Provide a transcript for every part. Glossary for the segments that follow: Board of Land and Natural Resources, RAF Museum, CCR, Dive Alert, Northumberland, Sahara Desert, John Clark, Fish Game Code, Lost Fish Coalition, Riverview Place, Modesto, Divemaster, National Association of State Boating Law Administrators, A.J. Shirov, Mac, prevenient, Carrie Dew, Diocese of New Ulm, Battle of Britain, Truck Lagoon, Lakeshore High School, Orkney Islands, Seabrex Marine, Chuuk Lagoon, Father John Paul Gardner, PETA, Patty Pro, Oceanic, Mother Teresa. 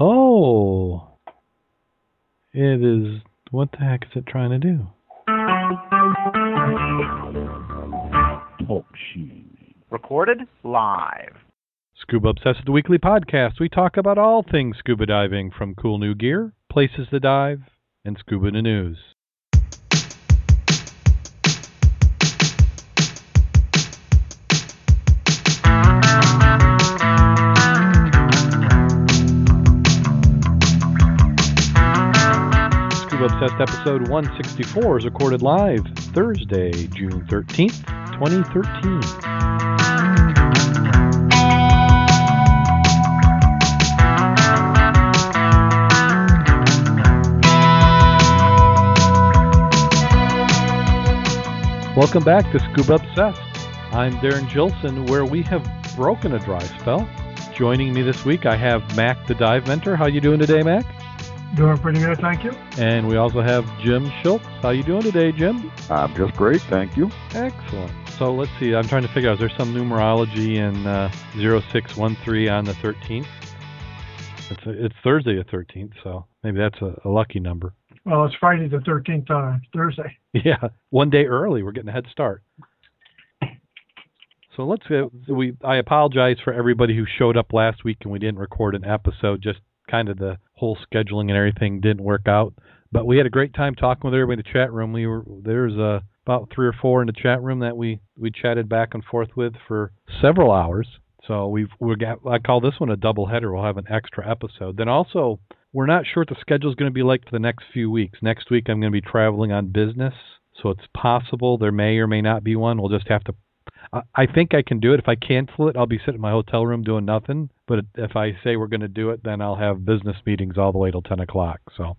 Oh, it is. What the heck is it trying to do? Talk Sheen. Recorded live. Scuba Obsessed, the weekly podcast. We talk about all things scuba diving, from cool new gear, places to dive, and scuba in the news. Obsessed episode 164 is recorded live Thursday, June 13th, 2013. Welcome back to Scuba Obsessed. I'm Darren Jilson, where we have broken a dry spell. Joining me this week, I have Mac, the dive mentor. How you doing today, Mac? Doing pretty good, thank you. And we also have Jim Schiltz. How you doing today, Jim? I'm just great, thank you. Excellent. So let's see, I'm trying to figure out, is there some numerology in 0613 on the 13th? It's Thursday the 13th, so maybe that's a lucky number. Well, it's Friday the 13th on Thursday. Yeah, one day early. We're getting a head start. So let's I apologize for everybody who showed up last week and we didn't record an episode. Just kind of the whole scheduling and everything didn't work out, but we had a great time talking with everybody in the chat room. There's about 3 or 4 in the chat room that we chatted back and forth with for several hours. So I call this one a double header. We'll have an extra episode. Then also, we're not sure what the schedule is going to be like for the next few weeks. Next week, I'm going to be traveling on business, so it's possible there may or may not be one. We'll just have to. I think I can do it. If I cancel it, I'll be sitting in my hotel room doing nothing. But if I say we're going to do it, then I'll have business meetings all the way till 10 o'clock. So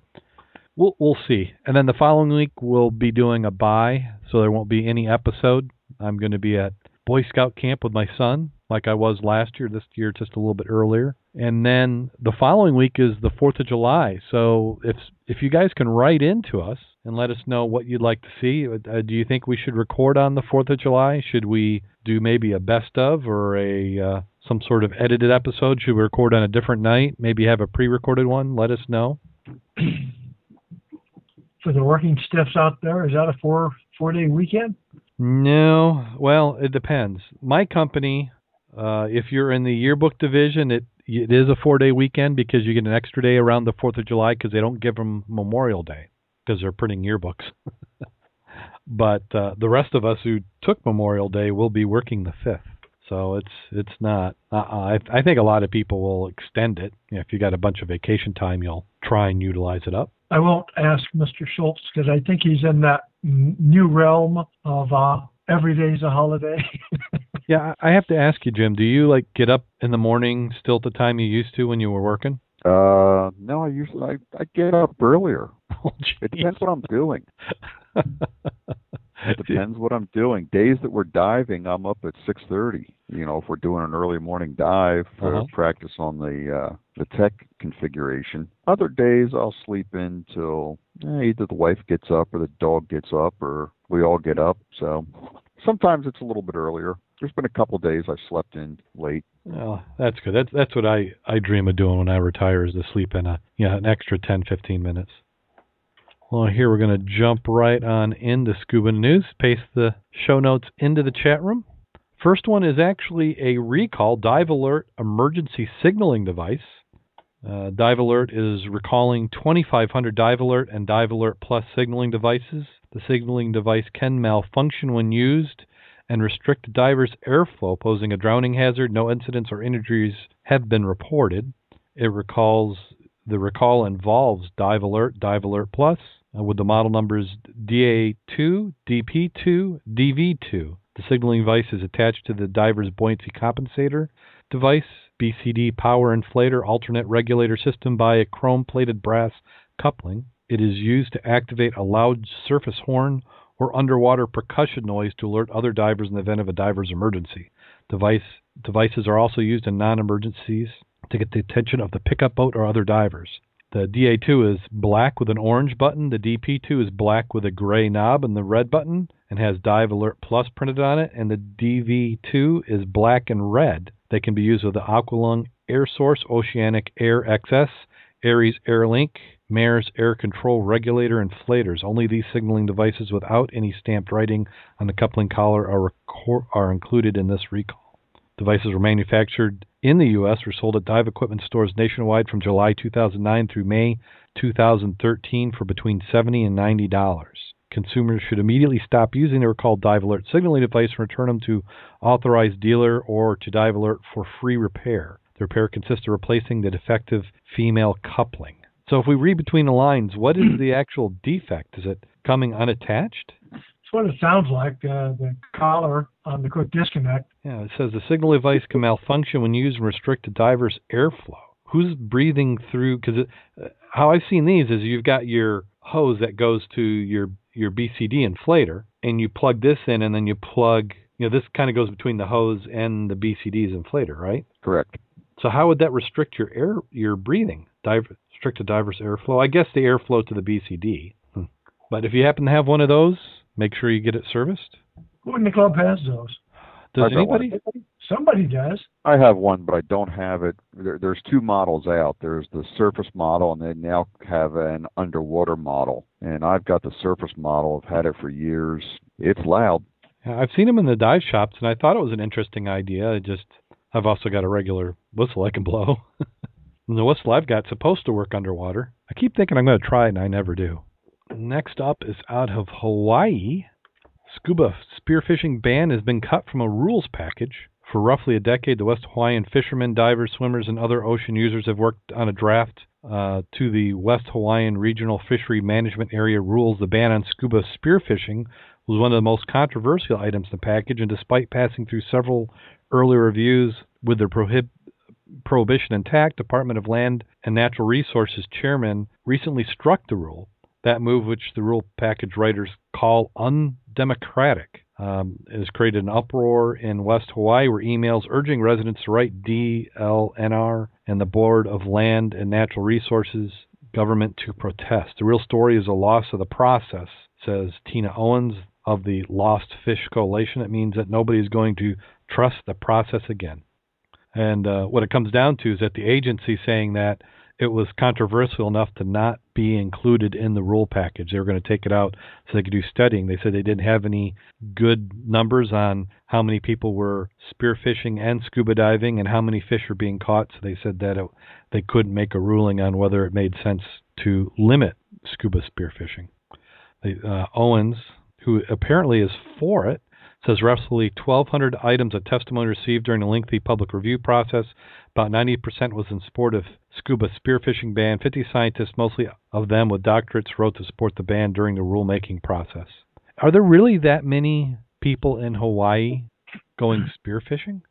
we'll see. And then the following week, we'll be doing a bye, so there won't be any episode. I'm going to be at Boy Scout camp with my son, like I was last year. This year, just a little bit earlier. And then the following week is the 4th of July. So if you guys can write in to us and let us know what you'd like to see, do you think we should record on the 4th of July? Should we do maybe a best of or some sort of edited episode? Should we record on a different night? Maybe have a pre-recorded one? Let us know. For the working stiffs out there, is that a four-day weekend? No. Well, it depends. My company, if you're in the yearbook division, it is a 4-day weekend because you get an extra day around the 4th of July because they don't give them Memorial Day because they're printing yearbooks. But the rest of us who took Memorial Day will be working the 5th. So it's not. I think a lot of people will extend it. You know, if you got a bunch of vacation time, you'll try and utilize it up. I won't ask Mr. Schiltz because I think he's in that new realm of every day's a holiday. Yeah, I have to ask you, Jim, do you like get up in the morning still at the time you used to when you were working? No, I usually get up earlier. Oh, it depends what I'm doing. It depends what I'm doing. Days that we're diving, I'm up at 6:30. You know, if we're doing an early morning dive, practice on the tech configuration. Other days, I'll sleep in till either the wife gets up or the dog gets up or we all get up. So sometimes it's a little bit earlier. There's been a couple of days I slept in late. Well, that's good. That's what I dream of doing when I retire, is to sleep in an extra 10, 15 minutes. Well, here we're going to jump right on into Scuba News, paste the show notes into the chat room. First one is actually a recall, Dive Alert emergency signaling device. Dive Alert is recalling 2,500 Dive Alert and Dive Alert Plus signaling devices. The signaling device can malfunction when used and restrict divers' airflow, posing a drowning hazard. No incidents or injuries have been reported. The recall involves Dive Alert Plus, with the model numbers DA2, DP2, DV2. The signaling device is attached to the diver's buoyancy compensator device, BCD power inflator, alternate regulator system by a chrome-plated brass coupling. It is used to activate a loud surface horn or underwater percussion noise to alert other divers in the event of a diver's emergency. Devices are also used in non-emergencies to get the attention of the pickup boat or other divers. The DA2 is black with an orange button, the DP2 is black with a gray knob and the red button, and has Dive Alert Plus printed on it, and the DV2 is black and red. They can be used with the Aqualung Air Source, Oceanic Air XS, Aries AirLink, Mares Air Control Regulator Inflators. Only these signaling devices without any stamped writing on the coupling collar are included in this recall. Devices were manufactured in the U.S., were sold at dive equipment stores nationwide from July 2009 through May 2013 for between $70 and $90. Consumers should immediately stop using their recalled Dive Alert signaling device and return them to authorized dealer or to Dive Alert for free repair. The repair consists of replacing the defective female coupling. So if we read between the lines, what is the actual defect? Is it coming unattached? That's what it sounds like, the collar on the quick disconnect. Yeah, it says the signal device can malfunction when used and restrict the diver's airflow. Who's breathing through? Because how I've seen these is you've got your hose that goes to your BCD inflator, and you plug this in, and then you plug, this kind of goes between the hose and the BCD's inflator, right? Correct. So how would that restrict your breathing? Restrict a diver's airflow? I guess the airflow to the BCD. But if you happen to have one of those, make sure you get it serviced. Who in the club has those? Does anybody? Somebody does. I have one, but I don't have it. There's two models out. There's the surface model, and they now have an underwater model. And I've got the surface model. I've had it for years. It's loud. I've seen them in the dive shops, and I thought it was an interesting idea. I've also got a regular whistle I can blow. And the whistle I've got is supposed to work underwater. I keep thinking I'm going to try it, and I never do. Next up is out of Hawaii. Scuba spearfishing ban has been cut from a rules package. For roughly a decade, the West Hawaiian fishermen, divers, swimmers, and other ocean users have worked on a draft to the West Hawaiian Regional Fishery Management Area rules. The ban on scuba spearfishing was one of the most controversial items in the package, and despite passing through several earlier reviews with the prohibition intact, Department of Land and Natural Resources chairman recently struck the rule, that move which the rule package writers call undemocratic. It has created an uproar in West Hawaii where emails urging residents to write DLNR and the Board of Land and Natural Resources government to protest. The real story is a loss of the process, says Tina Owens of the Lost Fish Coalition. It means that nobody is going to trust the process again. And what it comes down to is that the agency saying that it was controversial enough to not be included in the rule package. They were going to take it out so they could do studying. They said they didn't have any good numbers on how many people were spearfishing and scuba diving and how many fish are being caught. So they said that they couldn't make a ruling on whether it made sense to limit scuba spearfishing. Owens, who apparently is for it, says roughly 1,200 items of testimony received during a lengthy public review process. About 90% was in support of scuba spearfishing ban. 50 scientists, mostly of them with doctorates, wrote to support the ban during the rulemaking process. Are there really that many people in Hawaii going spearfishing?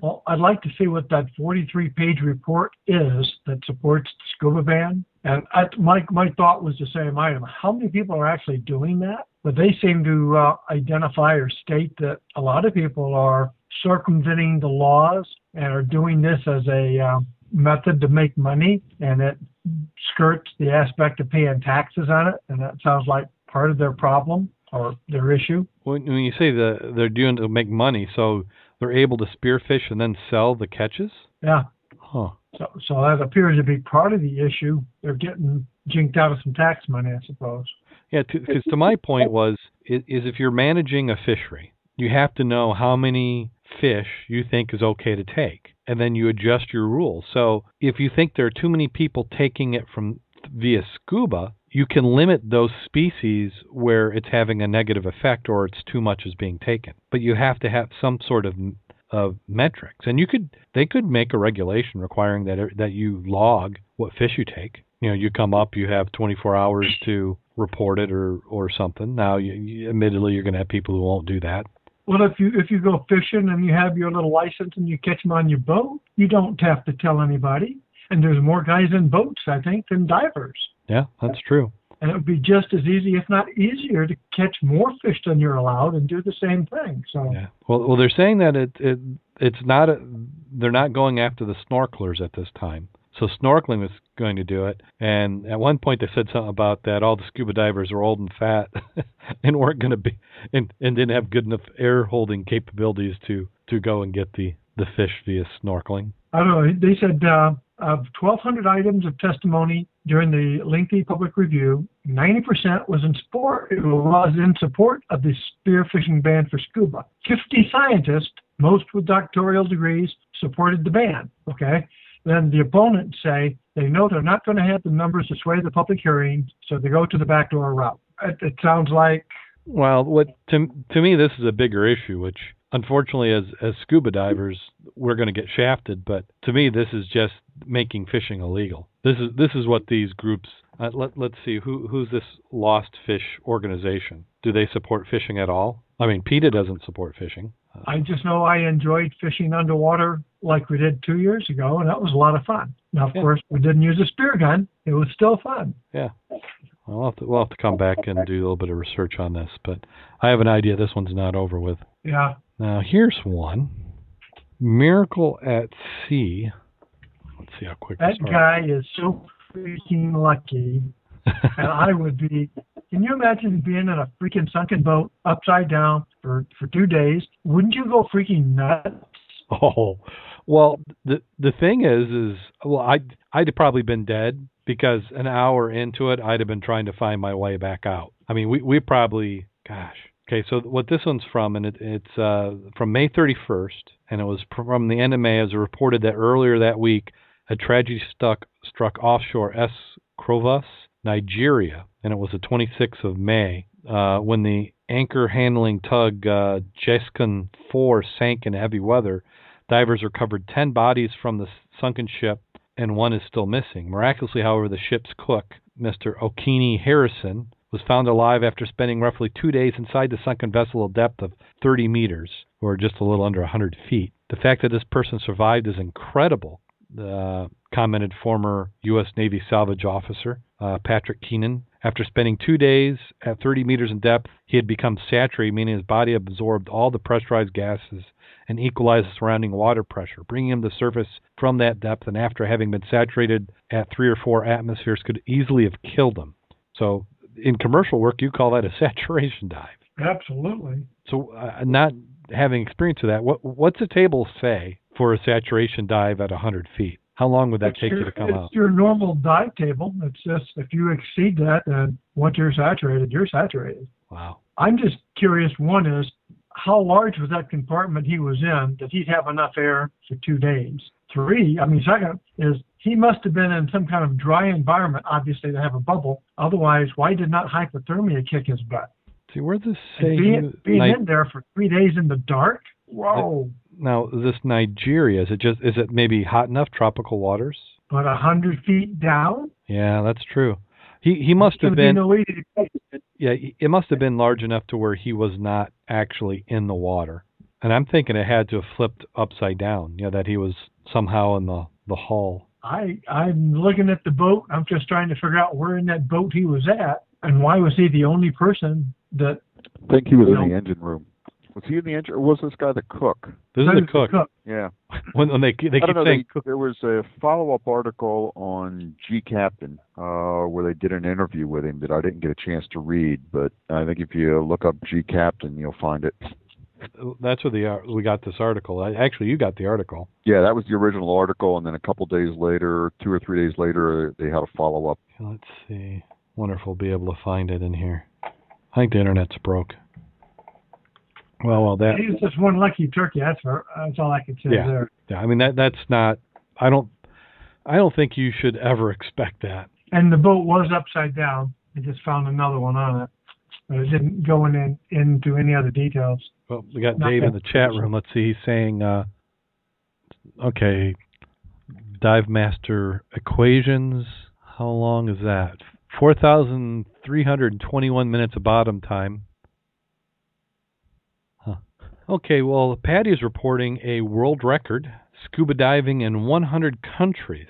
Well, I'd like to see what that 43-page report is that supports the scuba ban. And my thought was the same item. How many people are actually doing that? But they seem to identify or state that a lot of people are circumventing the laws and are doing this as a method to make money, and it skirts the aspect of paying taxes on it, and that sounds like part of their problem or their issue. When you say they're doing to make money, so they're able to spearfish and then sell the catches? Yeah. Huh. So that appears to be part of the issue. They're getting jinked out of some tax money, I suppose. Yeah, because to my point is if you're managing a fishery, you have to know how many fish you think is okay to take, and then you adjust your rules. So if you think there are too many people taking it from via scuba, you can limit those species where it's having a negative effect or it's too much is being taken. But you have to have some sort of metrics, and they could make a regulation requiring that you log what fish you take. You come up, you have 24 hours to report it or something. Now, admittedly, you're going to have people who won't do that. Well, if you go fishing and you have your little license and you catch them on your boat, you don't have to tell anybody. And there's more guys in boats, I think, than divers. Yeah, that's true. And it would be just as easy, if not easier, to catch more fish than you're allowed and do the same thing. So, yeah. Well, they're saying that it's not they're not going after the snorkelers at this time. So snorkeling was going to do it, and at one point they said something about that all the scuba divers are old and fat and weren't going to be and didn't have good enough air holding capabilities to go and get the the fish via snorkeling? I don't know. They said of 1,200 items of testimony during the lengthy public review, 90% was in support of the spearfishing ban for scuba. 50 scientists, most with doctoral degrees, supported the ban. Okay. Then the opponents say they know they're not going to have the numbers to sway the public hearing, so they go to the backdoor route. It sounds like... Well, to me, this is a bigger issue, which unfortunately as scuba divers, we're going to get shafted. But to me, this is just making fishing illegal. This is what these groups... Let's see, who's this Lost Fish organization? Do they support fishing at all? I mean, PETA doesn't support fishing. I just know I enjoyed fishing underwater like we did 2 years ago, and that was a lot of fun. Now, of course, we didn't use a spear gun. It was still fun. Yeah. We'll have to come back and do a little bit of research on this, but I have an idea this one's not over with. Yeah. Now, here's one. Miracle at Sea. Let's see how quick this is. That guy is so freaking lucky. And I would be... Can you imagine being in a freaking sunken boat upside down for 2 days? Wouldn't you go freaking nuts? Oh, well, the thing is I'd probably been dead, because an hour into it, I'd have been trying to find my way back out. I mean, we probably, gosh. Okay, so what this one's from, and it's from May 31st, and it was from the end of May. It was reported that earlier that week, a tragedy struck offshore Escrovus, Nigeria, and it was the 26th of May when the anchor handling tug Jaskin-4 sank in heavy weather. Divers recovered 10 bodies from the sunken ship, and one is still missing. Miraculously, however, the ship's cook, Mr. Okini Harrison, was found alive after spending roughly 2 days inside the sunken vessel at a depth of 30 meters, or just a little under 100 feet. The fact that this person survived is incredible, commented former U.S. Navy salvage officer Patrick Keenan. After spending 2 days at 30 meters in depth, he had become saturated, meaning his body absorbed all the pressurized gases and equalized the surrounding water pressure, bringing him to surface from that depth, and after having been saturated at 3 or 4 atmospheres, could easily have killed him. So in commercial work, you call that a saturation dive. Absolutely. So not having experience with that, what's a table say for a saturation dive at 100 feet? How long would that take you to come out? It's your normal dive table. It's just if you exceed that, then once you're saturated, you're saturated. Wow. I'm just curious, one is, how large was that compartment he was in that he'd have enough air for 2 days? Second is, he must have been in some kind of dry environment, obviously, to have a bubble. Otherwise, why did not hypothermia kick his butt? See, where this say... Being in there for 3 days in the dark? Whoa. Now, this Nigeria, is it maybe hot enough, tropical waters? About 100 feet down? Yeah, that's true. He must have been... Yeah, it must have been large enough to where he was not actually in the water. And I'm thinking it had to have flipped upside down, that he was somehow in the hull. I'm looking at the boat. I'm just trying to figure out where in that boat he was at, and why was he the only person that... I think he was in the engine room. Was he in the engine, or was this guy the cook? This is the cook. Yeah. When they keep saying cook. There was a follow-up article on G-Captain where they did an interview with him that I didn't get a chance to read, but I think if you look up G-Captain, you'll find it. That's where we got this article. Actually, you got the article. Yeah, that was the original article, and then a couple days later, 2 or 3 days later, they had a follow-up. Let's see. Wonder if we'll be able to find it in here. I think the internet's broke. Well, that he was just one lucky turkey. That's all I could say there. Yeah, I mean that's not. I don't think you should ever expect that. And the boat was upside down. I just found another one on it, but it didn't go into any other details. Well, we got Dave in the chat room. Let's see. He's saying, "Okay, Divemaster equations. How long is that? 4,321 minutes of bottom time." Okay, well, Patty is reporting a world record, scuba diving in 100 countries.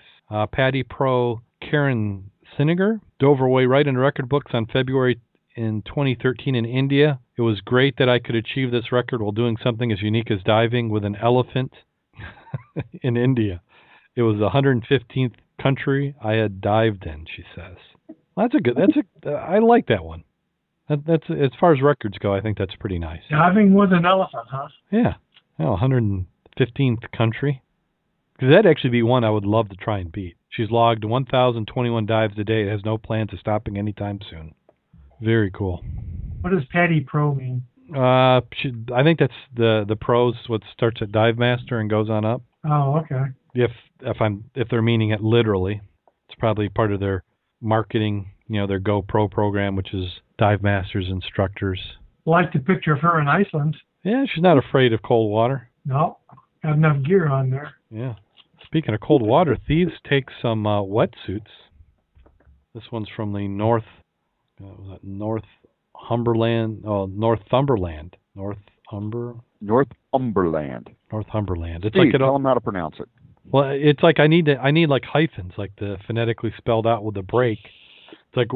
Patty Pro, Karen Siniger dove her way right into record books on February in 2013 in India. It was great that I could achieve this record while doing something as unique as diving with an elephant in India. It was the 115th country I had dived in, she says. Well, I like that one. That's as far as records go. I think that's pretty nice. Diving with an elephant, huh? Yeah. Well, 115 15th country? Because that'd actually be one I would love to try and beat. She's logged 1,021 dives a day and has no plans of stopping anytime soon. Very cool. What does Patty Pro mean? I think that's the pros, what starts at Divemaster and goes on up. Oh, okay. If they're meaning it literally, it's probably part of their marketing, their GoPro program, which is Divemaster's instructors. I like the picture of her in Iceland. Yeah, she's not afraid of cold water. No, got enough gear on there. Yeah. Speaking of cold water, thieves take some wetsuits. This one's from the Northumberland. Northumberland. It's Steve, like tell them how to pronounce it. Well, it's like I need like hyphens, like the phonetically spelled out with a break. It's like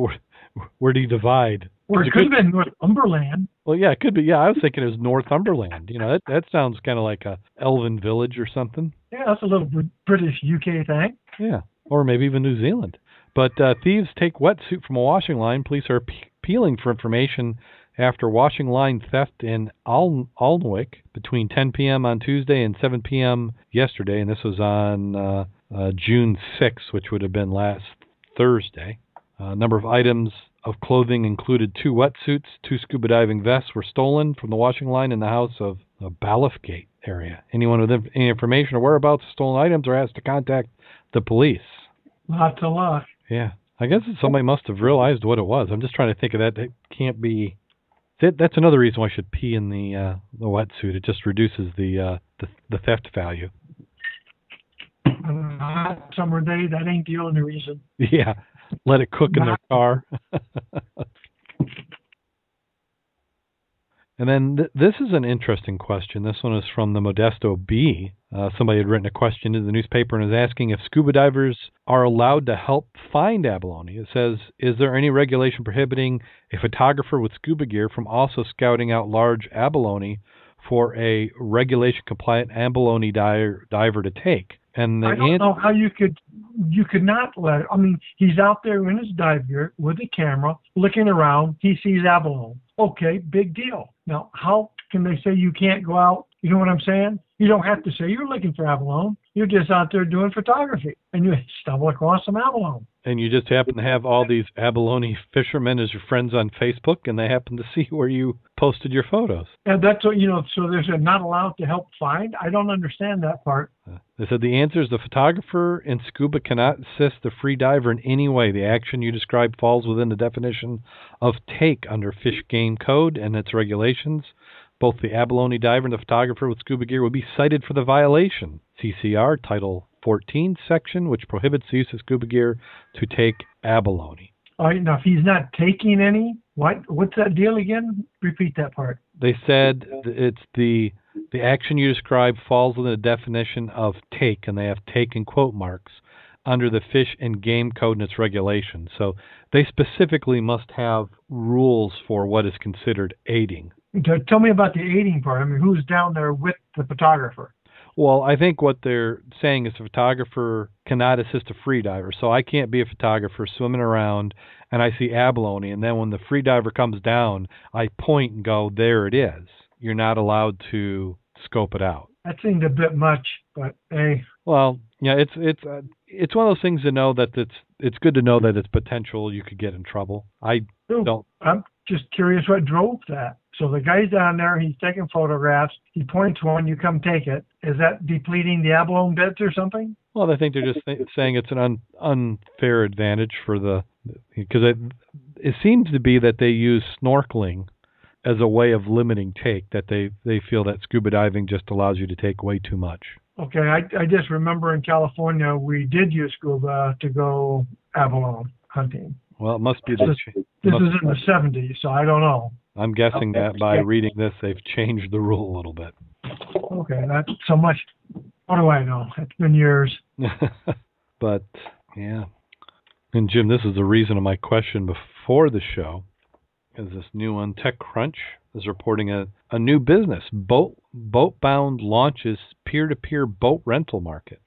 where do you divide? Or it could have been Northumberland. Well, yeah, it could be. Yeah, I was thinking it was Northumberland. That sounds kind of like a elven village or something. Yeah, that's a little British UK thing. Yeah, or maybe even New Zealand. But thieves take wetsuit from a washing line. Police are appealing for information after washing line theft in Alnwick between 10 p.m. on Tuesday and 7 p.m. yesterday. And this was on June 6th, which would have been last Thursday. A number of items of clothing included two wetsuits, two scuba diving vests were stolen from the washing line in the house of the Ballifgate area. Anyone with any information or whereabouts of stolen items are asked to contact the police. Lots of luck. Yeah. I guess somebody must have realized what it was. I'm just trying to think of that. It can't be... That's another reason why I should pee in the wetsuit. It just reduces the theft value. Summer day, that ain't the only reason. Yeah. Let it cook in their car. And then this is an interesting question. This one is from the Modesto Bee. Somebody had written a question in the newspaper and is asking if scuba divers are allowed to help find abalone. It says, is there any regulation prohibiting a photographer with scuba gear from also scouting out large abalone for a regulation-compliant abalone diver to take? And I don't know how you could not let it. I mean, he's out there in his dive gear with a camera, looking around. He sees abalone. Okay, big deal. Now, how can they say you can't go out? You know what I'm saying? You don't have to say you're looking for abalone. You're just out there doing photography, and you stumble across some abalone. And you just happen to have all these abalone fishermen as your friends on Facebook, and they happen to see where you posted your photos. And that's what, so they're not allowed to help find? I don't understand that part. They said the answer is the photographer in scuba cannot assist the free diver in any way. The action you described falls within the definition of take under Fish Game Code and its regulations. Both the abalone diver and the photographer with scuba gear would be cited for the violation. CCR Title 14 section, which prohibits the use of scuba gear to take abalone. All right, now if he's not taking any, what's that deal again? Repeat that part. They said it's the action you describe falls within the definition of take, and they have take in quote marks under the Fish and Game Code and its regulations. So they specifically must have rules for what is considered aiding. Tell me about the aiding part. I mean, who's down there with the photographer? Well, I think what they're saying is the photographer cannot assist a free diver. So I can't be a photographer swimming around and I see abalone. And then when the free diver comes down, I point and go, there it is. You're not allowed to scope it out. That seemed a bit much, but hey. Well, yeah, it's one of those things to know that it's good to know that it's potential you could get in trouble. I'm just curious what drove that. So the guy's down there, he's taking photographs, he points one, you come take it. Is that depleting the abalone beds or something? Well, I think they're just saying it's an unfair advantage for because it seems to be that they use snorkeling as a way of limiting take, that they feel that scuba diving just allows you to take way too much. Okay, I just remember in California we did use scuba to go abalone hunting. Well, it must be this is in the 70s, so I don't know. I'm guessing that by reading this, they've changed the rule a little bit. Okay, not so much. What do I know? It's been years. But, yeah. And, Jim, this is the reason of my question before the show, is this new one, TechCrunch is reporting a new business. Boatbound launches peer-to-peer boat rental market.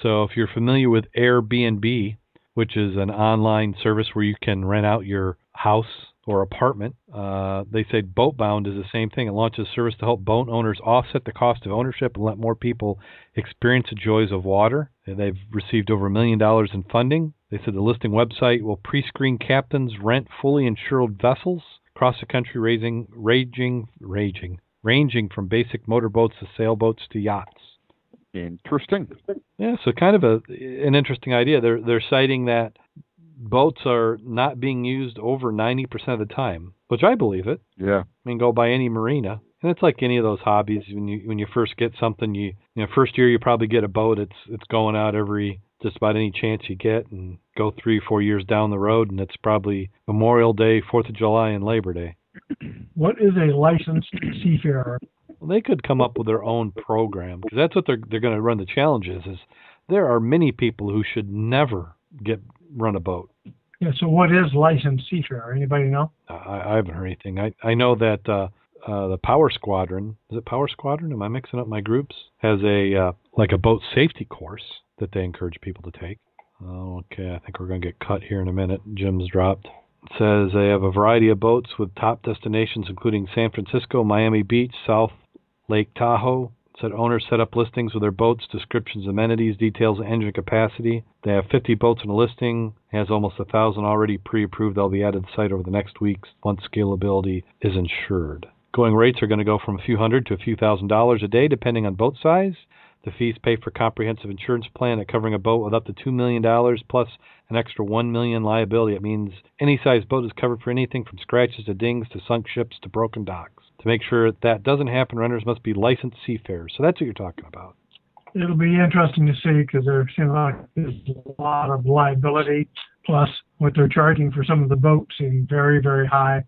So if you're familiar with Airbnb, which is an online service where you can rent out your house or apartment. They said Boatbound is the same thing. It launches a service to help boat owners offset the cost of ownership and let more people experience the joys of water. And they've received over $1 million in funding. They said the listing website will pre-screen captains, rent fully insured vessels across the country, ranging from basic motorboats to sailboats to yachts. Interesting. Yeah, so kind of an interesting idea. They're citing that boats are not being used over 90% of the time, which I believe it. Yeah. I mean, go by any marina. And it's like any of those hobbies. When you first get something, first year you probably get a boat. It's going out every just about any chance you get, and go 3 or 4 years down the road, and it's probably Memorial Day, 4th of July, and Labor Day. What is a licensed seafarer? Well, they could come up with their own program, because that's what they're going to run the challenge is there are many people who should never run a boat. Yeah, so what is licensed seafarer? Anybody know? I haven't heard anything. I know that the Power Squadron, is it Power Squadron? Am I mixing up my groups? Has a boat safety course that they encourage people to take. Okay, I think we're going to get cut here in a minute. Jim's dropped. It says they have a variety of boats with top destinations, including San Francisco, Miami Beach, South Lake Tahoe. It said owners set up listings with their boats, descriptions, amenities, details, engine capacity. They have 50 boats in a listing. Has almost 1,000 already pre-approved. They'll be added to the site over the next weeks once scalability is ensured. Going rates are going to go from a few hundred to a few $1,000s a day, depending on boat size. The fees pay for comprehensive insurance plan at covering a boat with up to $2 million plus an extra $1 million liability. It means any size boat is covered for anything from scratches to dings to sunk ships to broken docks. To make sure that doesn't happen, renters must be licensed seafarers. So that's what you're talking about. It'll be interesting to see, because there seems like there's a lot of liability plus what they're charging for some of the boats seems very, very high.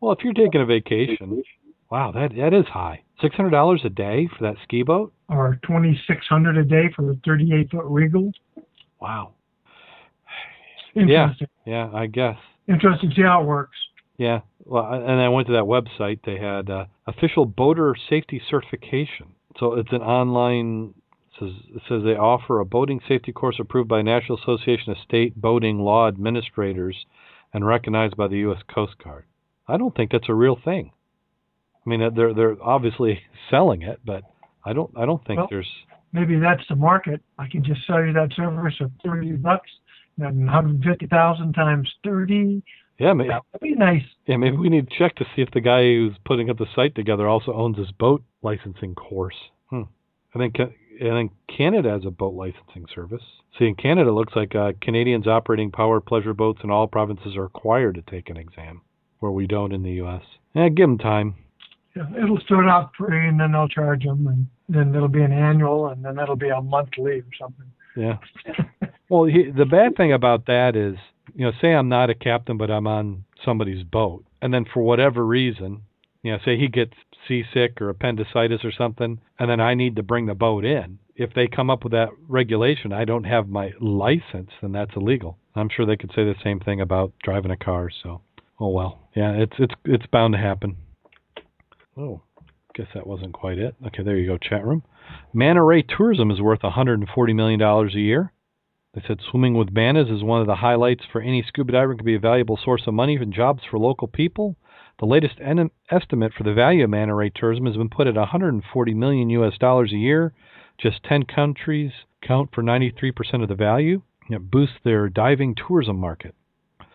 Well, if you're taking a vacation, wow, that is high. $600 a day for that ski boat? Or $2,600 a day for the 38-foot Regal? Wow. Interesting. Yeah, I guess. Interesting to see how it works. Yeah, well, and I went to that website. They had official boater safety certification. So it's an online, it says they offer a boating safety course approved by National Association of State Boating Law Administrators and recognized by the U.S. Coast Guard. I don't think that's a real thing. I mean, they're obviously selling it, but I don't think there's... Maybe that's the market. I can just sell you that service for $30, and 150,000 times 30. Yeah, maybe that'd be nice. Yeah, maybe we need to check to see if the guy who's putting up the site together also owns his boat licensing course. I think Canada has a boat licensing service. See, in Canada, it looks like Canadians operating power pleasure boats in all provinces are required to take an exam, where we don't in the U.S. Yeah, give them time. It'll start out free, and then they'll charge them, and then it'll be an annual, and then it'll be a monthly or something. Yeah. Well, the bad thing about that is, say I'm not a captain, but I'm on somebody's boat, and then for whatever reason, say he gets seasick or appendicitis or something, and then I need to bring the boat in. If they come up with that regulation, I don't have my license, then that's illegal. I'm sure they could say the same thing about driving a car. So, oh well. Yeah, it's bound to happen. Oh, guess that wasn't quite it. Okay, there you go, chat room. Manta ray tourism is worth $140 million a year. They said swimming with mantas is one of the highlights for any scuba diver and can be a valuable source of money and jobs for local people. The latest estimate for the value of manta ray tourism has been put at $140 million a year. Just 10 countries count for 93% of the value. It boosts their diving tourism market.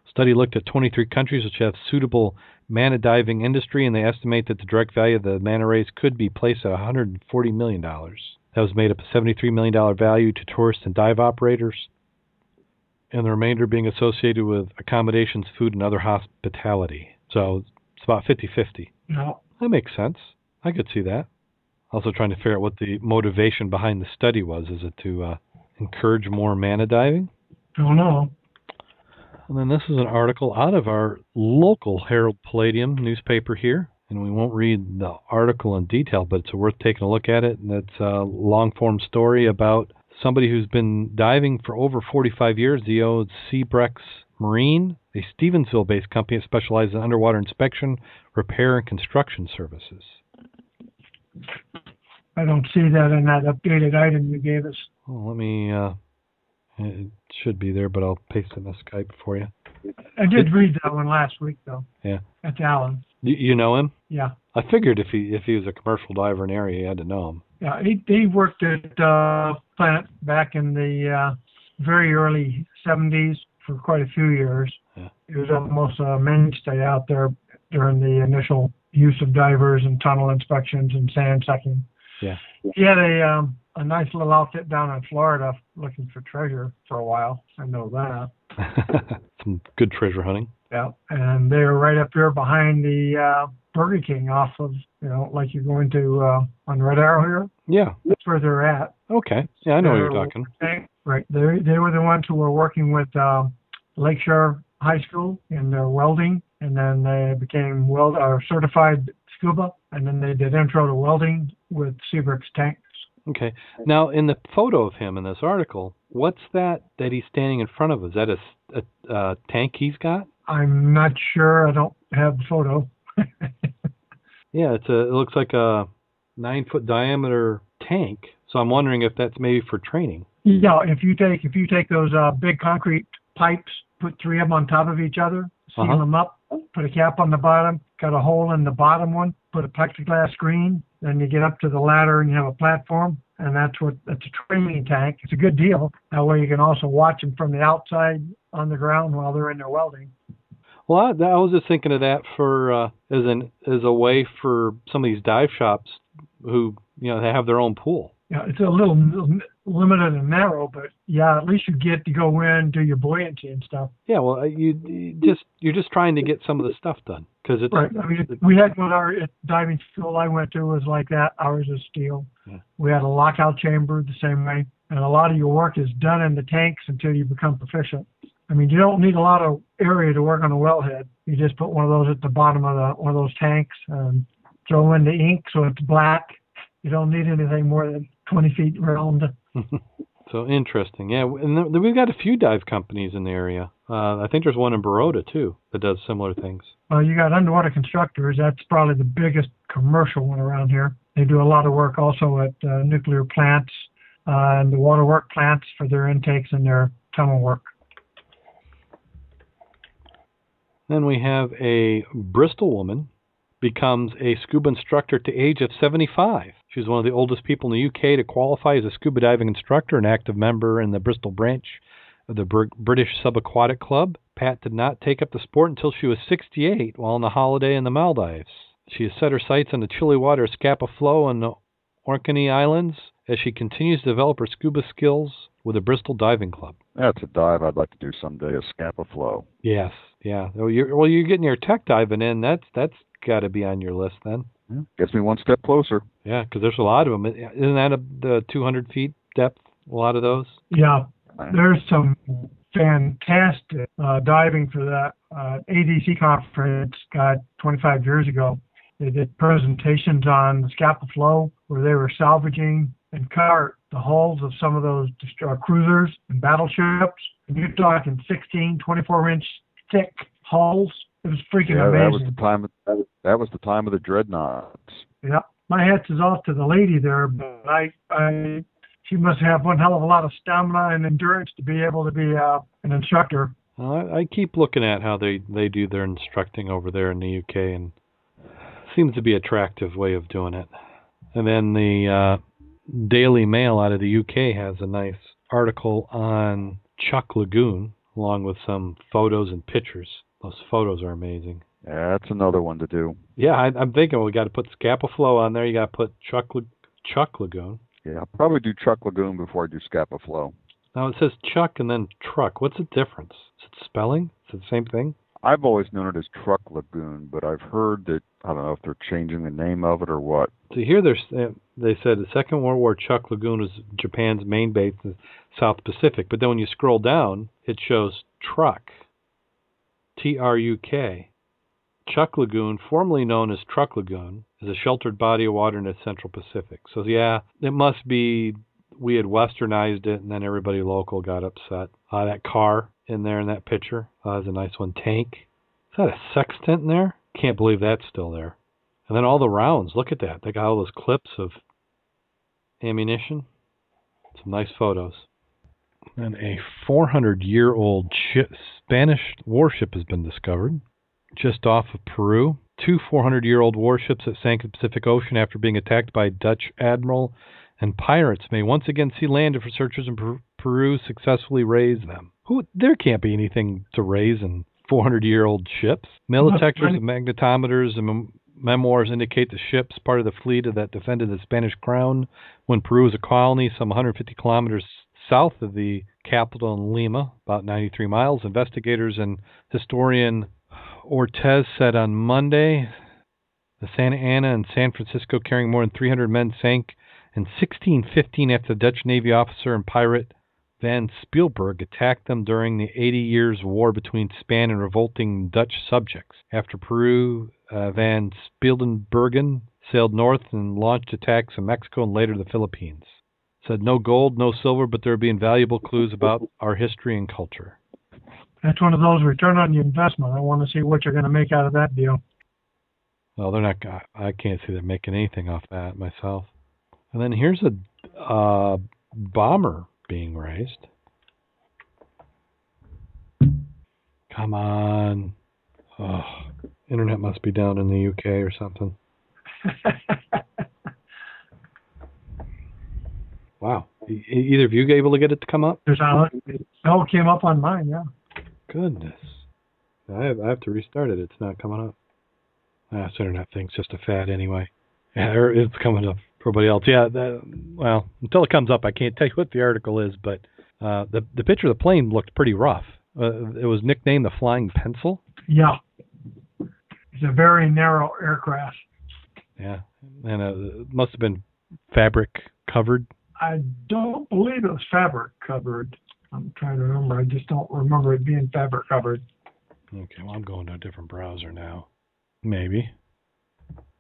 Study looked at 23 countries which have suitable manta diving industry, and they estimate that the direct value of the manta rays could be placed at $140 million. That was made up of $73 million value to tourists and dive operators, and the remainder being associated with accommodations, food, and other hospitality. So it's about 50-50. No. That makes sense. I could see that. Also trying to figure out what the motivation behind the study was. Is it to encourage more manta diving? I don't know. And then this is an article out of our local Herald Palladium newspaper here, and we won't read the article in detail, but it's worth taking a look at it. And it's a long-form story about somebody who's been diving for over 45 years, the old Seabrex Marine, a Stevensville-based company that specializes in underwater inspection, repair, and construction services. I don't see that in that updated item you gave us. Well, let me... It should be there, but I'll paste it in the Skype for you. I did read that one last week, though. Yeah. That's Alan. You know him? Yeah. I figured if he was a commercial diver in the area, you had to know him. Yeah, he worked at Planet back in the very early 70s for quite a few years. Yeah. It was almost a mainstay out there during the initial use of divers and tunnel inspections and sand sucking. Yeah. He had a nice little outfit down in Florida looking for treasure for a while. I know that. Some good treasure hunting. Yeah, and they were right up here behind the Burger King off of, like you're going to on Red Arrow here. Yeah. That's where they're at. Okay. Yeah, I know what you're talking. Right. They were the ones who were working with Lakeshore High School in their welding, and then they became certified scuba, and then they did intro to welding with Seabrook's tanks. Okay. Now, in the photo of him in this article, what's that he's standing in front of? Is that a tank he's got? I'm not sure. I don't have the photo. Yeah, it looks like a 9-foot diameter tank. So I'm wondering if that's maybe for training. Yeah, if you take those big concrete pipes, put three of them on top of each other, seal them up, put a cap on the bottom, cut a hole in the bottom one, put a plexiglass screen, then you get up to the ladder and you have a platform, and that's a training tank. It's a good deal. That way you can also watch them from the outside on the ground while they're in their welding. Well, I was just thinking of that for as a way for some of these dive shops who they have their own pool. Yeah, it's a little limited and narrow, but yeah, at least you get to go in, do your buoyancy and stuff. Yeah, well, you're just trying to get some of the stuff done because it's right. I mean, we had one our diving school I went to was like that. Ours is steel. Yeah. We had a lockout chamber the same way, and a lot of your work is done in the tanks until you become proficient. I mean, you don't need a lot of area to work on a wellhead. You just put one of those at the bottom of one of those tanks and throw in the ink so it's black. You don't need anything more than 20 feet round. So interesting. Yeah, and we've got a few dive companies in the area. I think there's one in Baroda, too, that does similar things. Well, you got Underwater Constructors. That's probably the biggest commercial one around here. They do a lot of work also at nuclear plants and the waterwork plants for their intakes and their tunnel work. Then we have a Bristol woman becomes a scuba instructor at the age of 75. She's one of the oldest people in the UK to qualify as a scuba diving instructor, an active member in the Bristol branch of the British Subaquatic Club. Pat did not take up the sport until she was 68 while on a holiday in the Maldives. She has set her sights on the chilly water of Scapa Flow and the Orkney Islands as she continues to develop her scuba skills with the Bristol Diving Club. That's a dive I'd like to do someday, a Scapa Flow. Yes, yeah. Well, you're getting your tech diving in. That's got to be on your list then. Yeah, gets me one step closer. Yeah, because there's a lot of them. Isn't that the 200 feet depth, a lot of those? Yeah, there's some fantastic diving for that. ADC conference got 25 years ago. They did presentations on the Scapa Flow where they were salvaging and cart the hulls of some of those cruisers and battleships. And you're talking 16, 24-inch thick hulls. It was freaking amazing. That was the time of the dreadnoughts. Yeah, my hat's is off to the lady there, but she must have one hell of a lot of stamina and endurance to be able to be an instructor. Well, I keep looking at how they do their instructing over there in the UK, and it seems to be an attractive way of doing it. And then the Daily Mail out of the UK has a nice article on Chuuk Lagoon, along with some photos and pictures. Those photos are amazing. Yeah, that's another one to do. Yeah, I'm thinking we got to put Scapa Flow on there. You got to put Chuuk Lagoon. Yeah, I'll probably do Chuuk Lagoon before I do Scapa Flow. Now it says Chuuk and then truck. What's the difference? Is it spelling? Is it the same thing? I've always known it as Truck Lagoon, but I've heard that, I don't know if they're changing the name of it or what. So here they said the Second World War Chuuk Lagoon is Japan's main base in the South Pacific. But then when you scroll down, it shows truck, T-R-U-K. Chuuk Lagoon, formerly known as Truck Lagoon, is a sheltered body of water in the Central Pacific. So yeah, it must be we had westernized it and then everybody local got upset. That car in there in that picture. That's a nice one. Tank. Is that a sextant in there? Can't believe that's still there. And then all the rounds. Look at that. They got all those clips of ammunition. Some nice photos. And a 400-year-old Spanish warship has been discovered just off of Peru. Two 400-year-old warships that sank in the Pacific Ocean after being attacked by Dutch admiral and pirates may once again see land if researchers in Peru successfully raise them. There can't be anything to raise in 400-year-old ships. Metal detectors and magnetometers and memoirs indicate the ships, part of the fleet that defended the Spanish crown when Peru was a colony, some 150 kilometers south of the capital in Lima, about 93 miles. Investigators and historian Ortez said on Monday the Santa Ana and San Francisco, carrying more than 300 men, sank in 1615 after the Dutch Navy officer and pirate Van Spielberg attacked them during the 80 Years' War between Spain and revolting Dutch subjects. After Peru, Van Spielbergen sailed north and launched attacks in Mexico and later the Philippines. Said no gold, no silver, but there would be invaluable clues about our history and culture. That's one of those return on your investment. I want to see what you're going to make out of that deal. Well, they're not. I can't see them making anything off that myself. And then here's a bomber being raised. Come on. Oh, internet must be down in the UK or something. Wow. Either of you able to get it to come up? It came up on mine, yeah. Goodness. I have to restart it. It's not coming up. This internet thing's just a fad anyway. Yeah, it's coming up for everybody else. Yeah, well, until it comes up, I can't tell you what the article is, but the picture of the plane looked pretty rough. It was nicknamed the Flying Pencil. Yeah. It's a very narrow aircraft. Yeah, and it must have been fabric covered. I don't believe it was fabric covered. I'm trying to remember. I just don't remember it being fabric covered. Okay, well, I'm going to a different browser now. Maybe.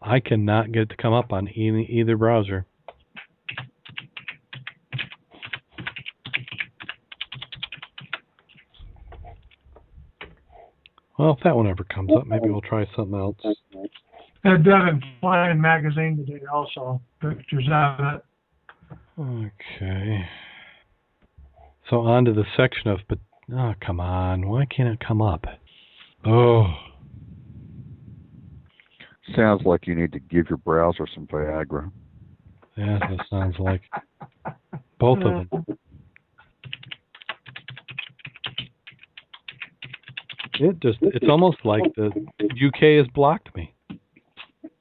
I cannot get it to come up on either browser. Well, if that one ever comes up, maybe we'll try something else. I had that in Flying magazine today also. Pictures of it. Okay. So on to the section of, but oh, come on, why can't it come up? Oh. Sounds like you need to give your browser some Viagra. Yeah, that sounds like both of them. It's almost like the UK has blocked me. It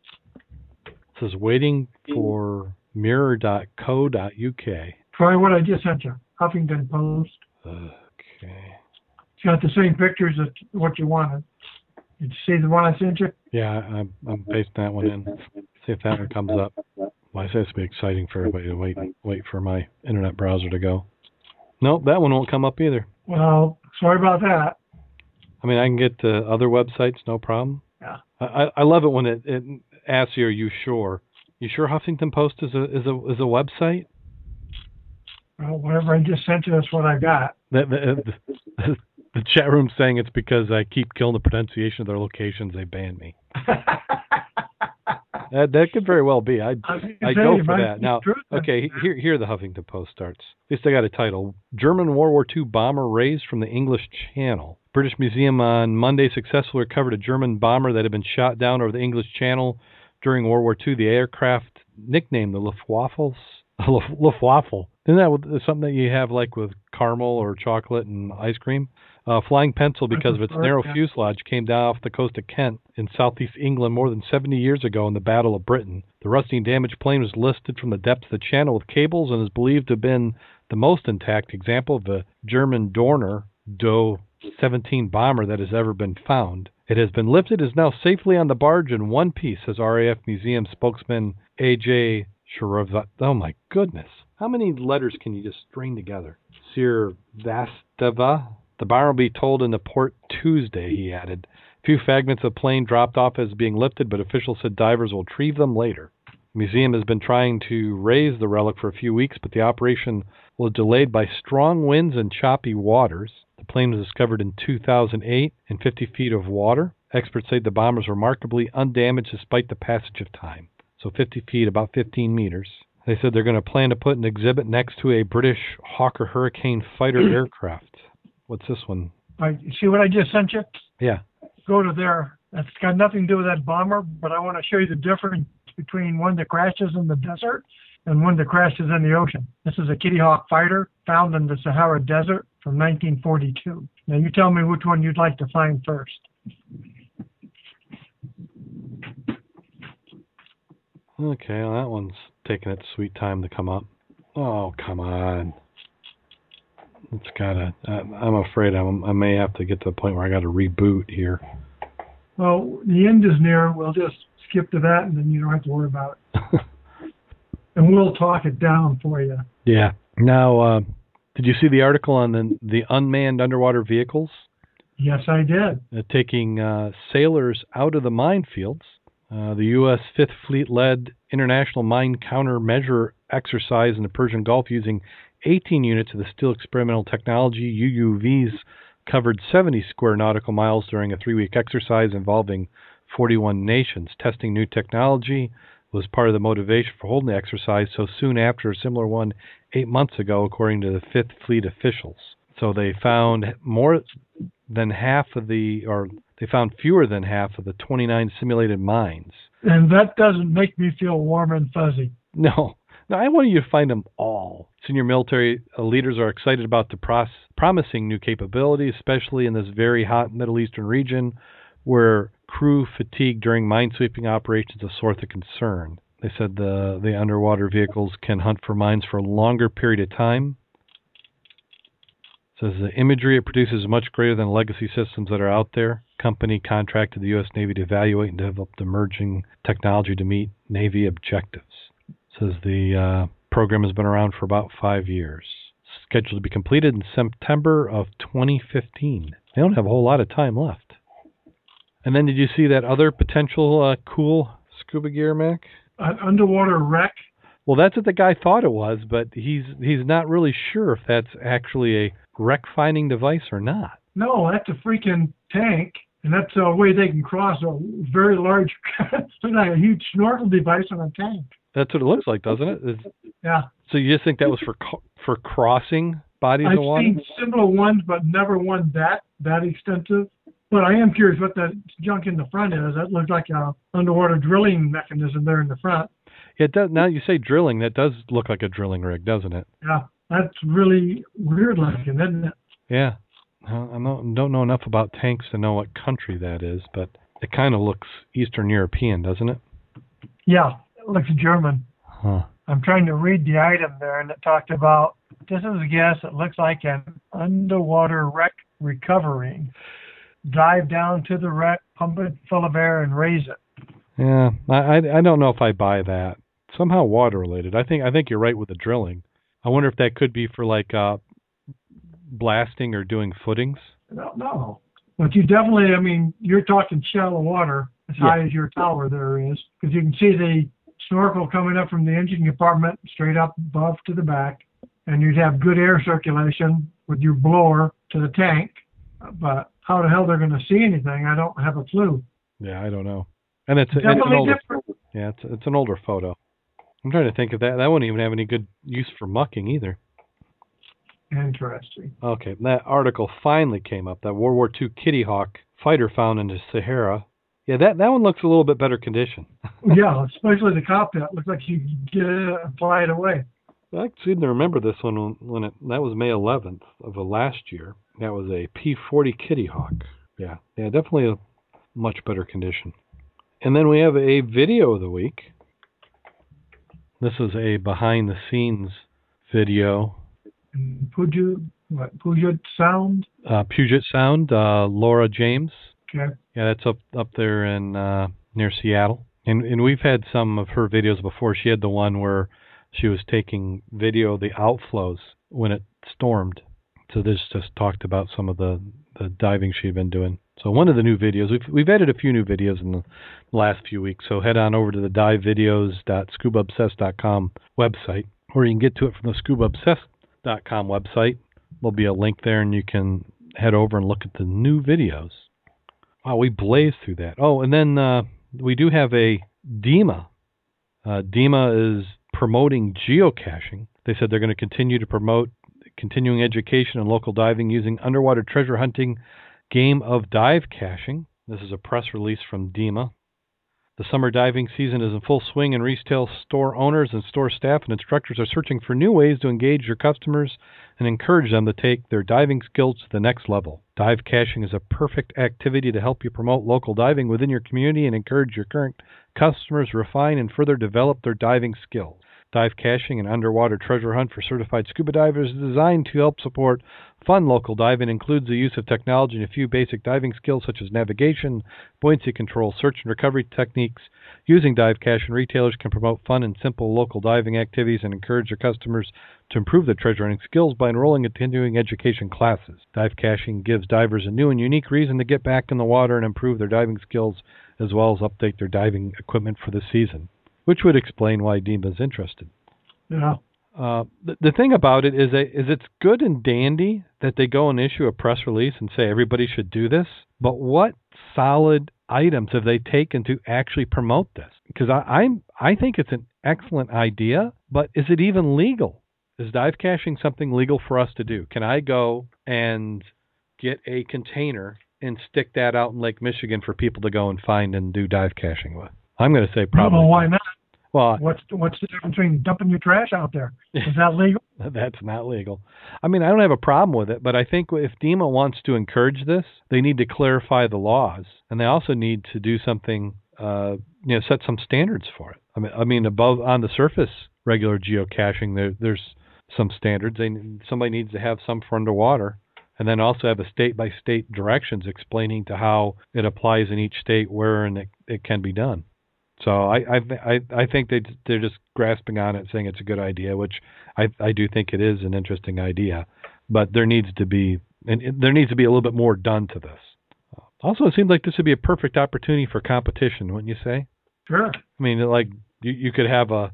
says waiting for mirror.co.uk. Try what I just sent you. Huffington Post. Okay. It's got the same pictures as what you wanted. Did you see the one I sent you? Yeah, I'm pasting that one in. See if that one comes up. Well, I say it's going to be exciting for everybody to wait for my internet browser to go. Nope, that one won't come up either. Well, sorry about that. I mean, I can get to other websites, no problem. Yeah. I love it when it asks you, are you sure? You sure Huffington Post is a website? Well, whatever I just sent you, that's what I got. The chat room's saying it's because I keep killing the pronunciation of their locations. They banned me. that could very well be. I go for that now. Okay, here the Huffington Post starts. At least I got a title: German World War II bomber raised from the English Channel. British Museum on Monday successfully recovered a German bomber that had been shot down over the English Channel. During World War II, the aircraft, nicknamed the Luftwaffel, isn't that something that you have like with caramel or chocolate and ice cream? Flying Pencil, because of its narrow fuselage, came down off the coast of Kent in southeast England more than 70 years ago in the Battle of Britain. The rusty and damaged plane was lifted from the depths of the channel with cables and is believed to have been the most intact example of a German Dornier Do-17 bomber that has ever been found. It has been lifted, is now safely on the barge in one piece, says RAF Museum spokesman A.J. Shirov. Oh, my goodness. How many letters can you just string together? Sir Vastava. The bomber will be told in the port Tuesday, he added. A few fragments of plane dropped off as being lifted, but officials said divers will retrieve them later. The museum has been trying to raise the relic for a few weeks, but the operation was delayed by strong winds and choppy waters. The plane was discovered in 2008 in 50 feet of water. Experts say the bomber is remarkably undamaged despite the passage of time. So 50 feet, about 15 meters. They said they're going to plan to put an exhibit next to a British Hawker Hurricane fighter aircraft. What's this one? See what I just sent you? Yeah. Go to there. That's got nothing to do with that bomber, but I want to show you the difference between one that crashes in the desert and one that crashes in the ocean. This is a Kitty Hawk fighter found in the Sahara Desert from 1942. Now you tell me which one you'd like to find first. Okay, well, that one's taking its sweet time to come up. Oh, come on. It's gotta. I'm afraid I may have to get to the point where I got to reboot here. Well, the end is near. We'll just skip to that, and then you don't have to worry about it. And we'll talk it down for you. Yeah. Now, did you see the article on the unmanned underwater vehicles? Yes, I did. Taking sailors out of the minefields. The U.S. Fifth Fleet-led international mine countermeasure exercise in the Persian Gulf using 18 units of the Steel Experimental Technology UUVs covered 70 square nautical miles during a 3-week exercise involving 41 nations. Testing new technology was part of the motivation for holding the exercise so soon after a similar one 8 months ago, according to the Fifth Fleet officials. So they found They found fewer than half of the 29 simulated mines. And that doesn't make me feel warm and fuzzy. No. Now, I want you to find them all. Senior military leaders are excited about the promising new capability, especially in this very hot Middle Eastern region where crew fatigue during minesweeping operations is a source of concern. They said the underwater vehicles can hunt for mines for a longer period of time. Says the imagery it produces is much greater than legacy systems that are out there. Company contracted the U.S. Navy to evaluate and develop emerging technology to meet Navy objectives. Says the program has been around for about 5 years. Scheduled to be completed in September of 2015. They don't have a whole lot of time left. And then did you see that other potential cool scuba gear, Mac? An underwater wreck? Well, that's what the guy thought it was, but he's not really sure if that's actually a wreck-finding device or not. No, that's a freaking tank, and that's a way they can cross a very large, a huge snorkel device on a tank. That's what it looks like, doesn't it? Yeah. So you just think that was for crossing bodies of water? I've seen similar ones, but never one that extensive. But I am curious what that junk in the front is. That looks like an underwater drilling mechanism there in the front. It does. Now you say drilling, that does look like a drilling rig, doesn't it? Yeah, that's really weird looking, isn't it? Yeah. I don't know enough about tanks to know what country that is, but it kind of looks Eastern European, doesn't it? Yeah, it looks German. Huh. I'm trying to read the item there, and it talked about, this is a guess, it looks like an underwater wreck recovering. Dive down to the wreck, pump it full of air, and raise it. Yeah, I don't know if I buy that. Somehow water related. I think you're right with the drilling. I wonder if that could be for like blasting or doing footings. No, but you definitely. I mean, you're talking shallow water as high as your tower there is, because you can see the snorkel coming up from the engine compartment straight up above to the back, and you'd have good air circulation with your blower to the tank. But how the hell they're going to see anything? I don't have a clue. Yeah, I don't know. And it's an older. Different. Yeah, it's an older photo. I'm trying to think of that. That wouldn't even have any good use for mucking either. Interesting. Okay, that article finally came up. That World War II Kitty Hawk fighter found in the Sahara. Yeah, that one looks a little bit better condition. Yeah, especially the cockpit. Looks like you get it and fly it away. I seem to remember this one that was May 11th of last year. That was a P-40 Kitty Hawk. Yeah, definitely a much better condition. And then we have a video of the week. This is a behind-the-scenes video. Puget Sound? Puget Sound, Laura James. Okay. Yeah, that's up there in near Seattle. And we've had some of her videos before. She had the one where she was taking video of the outflows when it stormed. So this just talked about some of the diving she had been doing. So one of the new videos, we've added a few new videos in the last few weeks. So head on over to the divevideos.scubaobsessed.com website, or you can get to it from the scubaobsessed.com website. There'll be a link there, and you can head over and look at the new videos. Wow, we blazed through that. Oh, and then we do have a DEMA. DEMA is promoting geocaching. They said they're going to continue to promote continuing education and local diving using underwater treasure hunting game of dive caching. This is a press release from DEMA. The summer diving season is in full swing, and retail store owners and store staff and instructors are searching for new ways to engage your customers and encourage them to take their diving skills to the next level. Dive caching is a perfect activity to help you promote local diving within your community and encourage your current customers to refine and further develop their diving skills. Dive caching and underwater treasure hunt for certified scuba divers is designed to help support fun local dive and includes the use of technology and a few basic diving skills such as navigation, buoyancy control, search and recovery techniques. Using dive caching, retailers can promote fun and simple local diving activities and encourage their customers to improve their treasure hunting skills by enrolling in continuing education classes. Dive caching gives divers a new and unique reason to get back in the water and improve their diving skills as well as update their diving equipment for the season, which would explain why DEMA's interested. Yeah. The thing about it is it's good and dandy that they go and issue a press release and say everybody should do this, but what solid items have they taken to actually promote this? Because I think it's an excellent idea, but is it even legal? Is dive caching something legal for us to do? Can I go and get a container and stick that out in Lake Michigan for people to go and find and do dive caching with? I'm going to say probably. Well, why not? Well, what's the difference between dumping your trash out there? Is that legal? That's not legal. I mean, I don't have a problem with it, but I think if DEMA wants to encourage this, they need to clarify the laws, and they also need to do something, set some standards for it. I mean, above on the surface, regular geocaching, there's some standards. Somebody needs to have some for underwater, and then also have a state-by-state directions explaining to how it applies in each state, where and it can be done. So I think they're just grasping on it, saying it's a good idea, which I do think it is an interesting idea, but there needs to be a little bit more done to this. Also, it seems like this would be a perfect opportunity for competition, wouldn't you say? Sure. I mean, like you could have an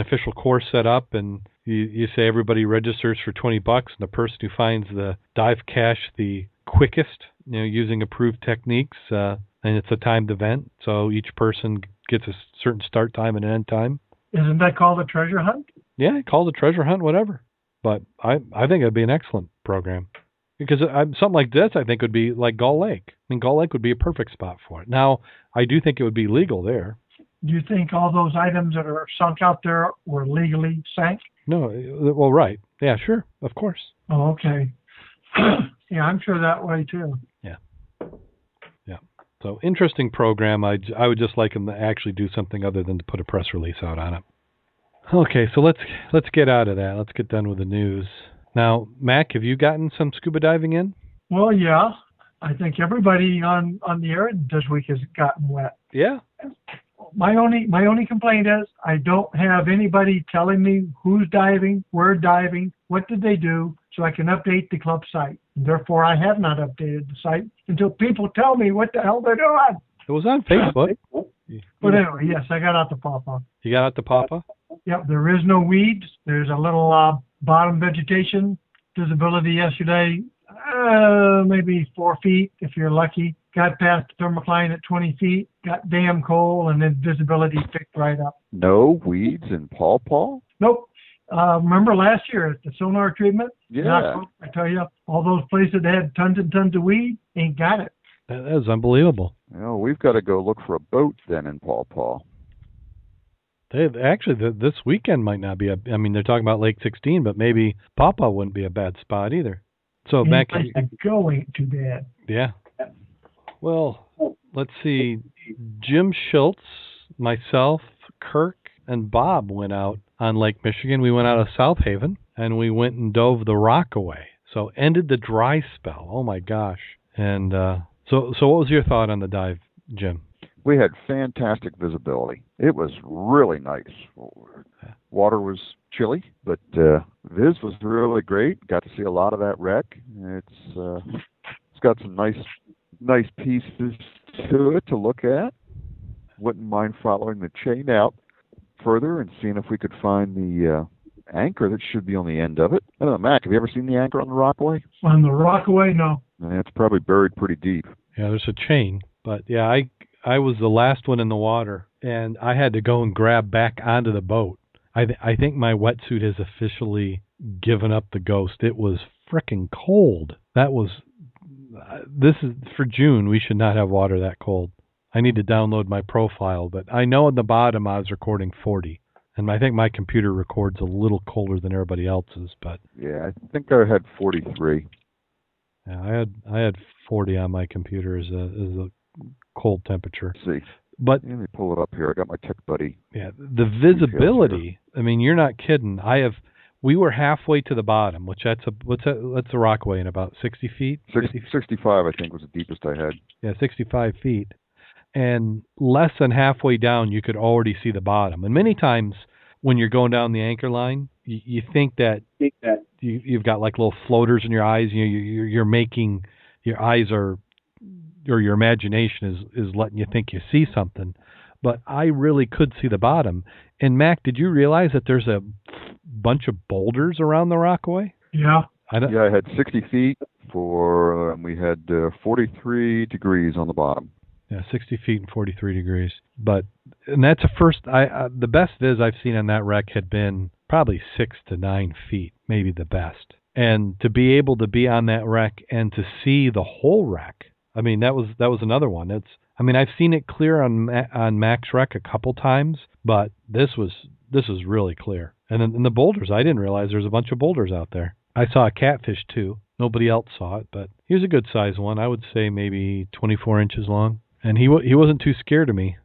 official course set up, and you say everybody registers for $20, and the person who finds the dive cache the quickest, using approved techniques, and it's a timed event, so each person gets a certain start time and end time. Isn't that called a treasure hunt? Yeah, called a treasure hunt, whatever. But I think it'd be an excellent program, because something like this I think would be like Gull Lake. I mean, Gull Lake would be a perfect spot for it. Now, I do think it would be legal there. Do you think all those items that are sunk out there were legally sank? No, well, right. Yeah, sure, of course. Oh, okay. Yeah, I'm sure that way too. Yeah. So interesting program. I would just like them to actually do something other than to put a press release out on it. Okay, so let's get out of that. Let's get done with the news. Now, Mac, have you gotten some scuba diving in? Well, yeah. I think everybody on the errand this week has gotten wet. Yeah. My only complaint is I don't have anybody telling me who's diving, where diving, what did they do, so I can update the club site. Therefore, I have not updated the site until people tell me what the hell they're doing. It was on Facebook. But anyway, yes, I got out the pawpaw. You got out the pawpaw? Yep, there is no weeds. There's a little bottom vegetation. Visibility yesterday, maybe 4 feet if you're lucky. Got past the thermocline at 20 feet. Got damn cold, and then visibility picked right up. No weeds in pawpaw? Nope. Remember last year at the sonar treatment? Yeah. I tell you, all those places that had tons and tons of weed ain't got it. That is unbelievable. Well, we've got to go look for a boat then in pawpaw. This weekend might not be. They're talking about Lake 16, but maybe pawpaw wouldn't be a bad spot either. So any back place to go ain't too bad. Yeah. Well, let's see. Jim Schiltz, myself, Kirk, and Bob went out on Lake Michigan. We went out of South Haven, and we went and dove the Rockaway. So ended the dry spell. Oh, my gosh. And so what was your thought on the dive, Jim? We had fantastic visibility. It was really nice. Water was chilly, but this was really great. Got to see a lot of that wreck. It's got some nice pieces to it to look at. Wouldn't mind following the chain out further and seeing if we could find the anchor that should be on the end of it. I don't know, Mac, have you ever seen the anchor on the Rockaway? On the Rockaway, no. It's probably buried pretty deep. Yeah, there's a chain. But, yeah, I was the last one in the water, and I had to go and grab back onto the boat. I think my wetsuit has officially given up the ghost. It was frickin' cold. That was, this is for June. We should not have water that cold. I need to download my profile, but I know at the bottom I was recording 40. And I think my computer records a little colder than everybody else's, but yeah, I think I had 43. Yeah, I had 40 on my computer as a cold temperature. Let's see, but let me pull it up here. I got my tech buddy. Yeah, the visibility. I mean, you're not kidding. We were halfway to the bottom, which that's a rockaway in about 60 feet. 65, I think, was the deepest I had. Yeah, 65 feet. And less than halfway down, you could already see the bottom. And many times when you're going down the anchor line, you think that you've got like little floaters in your eyes. You're making your eyes or your imagination is letting you think you see something. But I really could see the bottom. And Mac, did you realize that there's a bunch of boulders around the rockaway? Yeah. I had 60 feet and we had 43 degrees on the bottom. Yeah, 60 feet and 43 degrees. And that's the first. The best viz I've seen on that wreck had been probably 6 to 9 feet, maybe the best. And to be able to be on that wreck and to see the whole wreck, I mean, that was another one. I've seen it clear on Mac's wreck a couple times, but this was really clear. And then the boulders, I didn't realize there's a bunch of boulders out there. I saw a catfish too. Nobody else saw it, but here's a good size one. I would say maybe 24 inches long. And he wasn't too scared of me.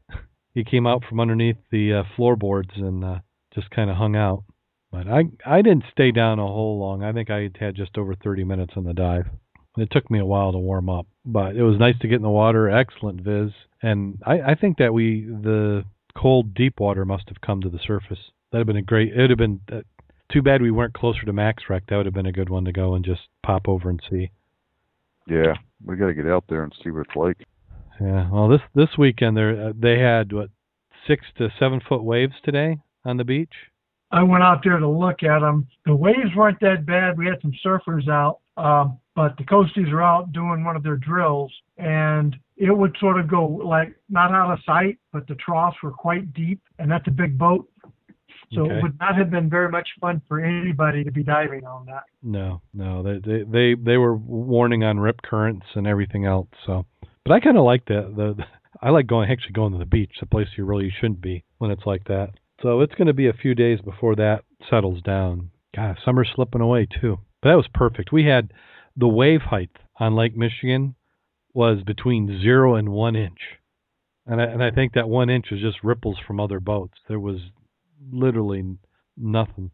He came out from underneath the floorboards and just kind of hung out. But I didn't stay down a whole long. I think I had just over 30 minutes on the dive. It took me a while to warm up, but it was nice to get in the water. Excellent viz. And I think that the cold deep water must have come to the surface. That'd have been too bad we weren't closer to Max Wreck. That would have been a good one to go and just pop over and see. Yeah, we got to get out there and see what it's like. Yeah, well, this weekend they had, 6 to 7 foot waves today on the beach? I went out there to look at them. The waves weren't that bad. We had some surfers out, but the coasties were out doing one of their drills, and it would sort of go, like, not out of sight, but the troughs were quite deep, and that's a big boat. So okay. It would not have been very much fun for anybody to be diving on that. No, they were warning on rip currents and everything else, so... But I kind of like I like going to the beach, the place you really shouldn't be when it's like that. So it's going to be a few days before that settles down. God, summer's slipping away too. But that was perfect. We had the wave height on Lake Michigan was between 0 and 1 inch, and I think that 1 inch was just ripples from other boats. There was literally nothing.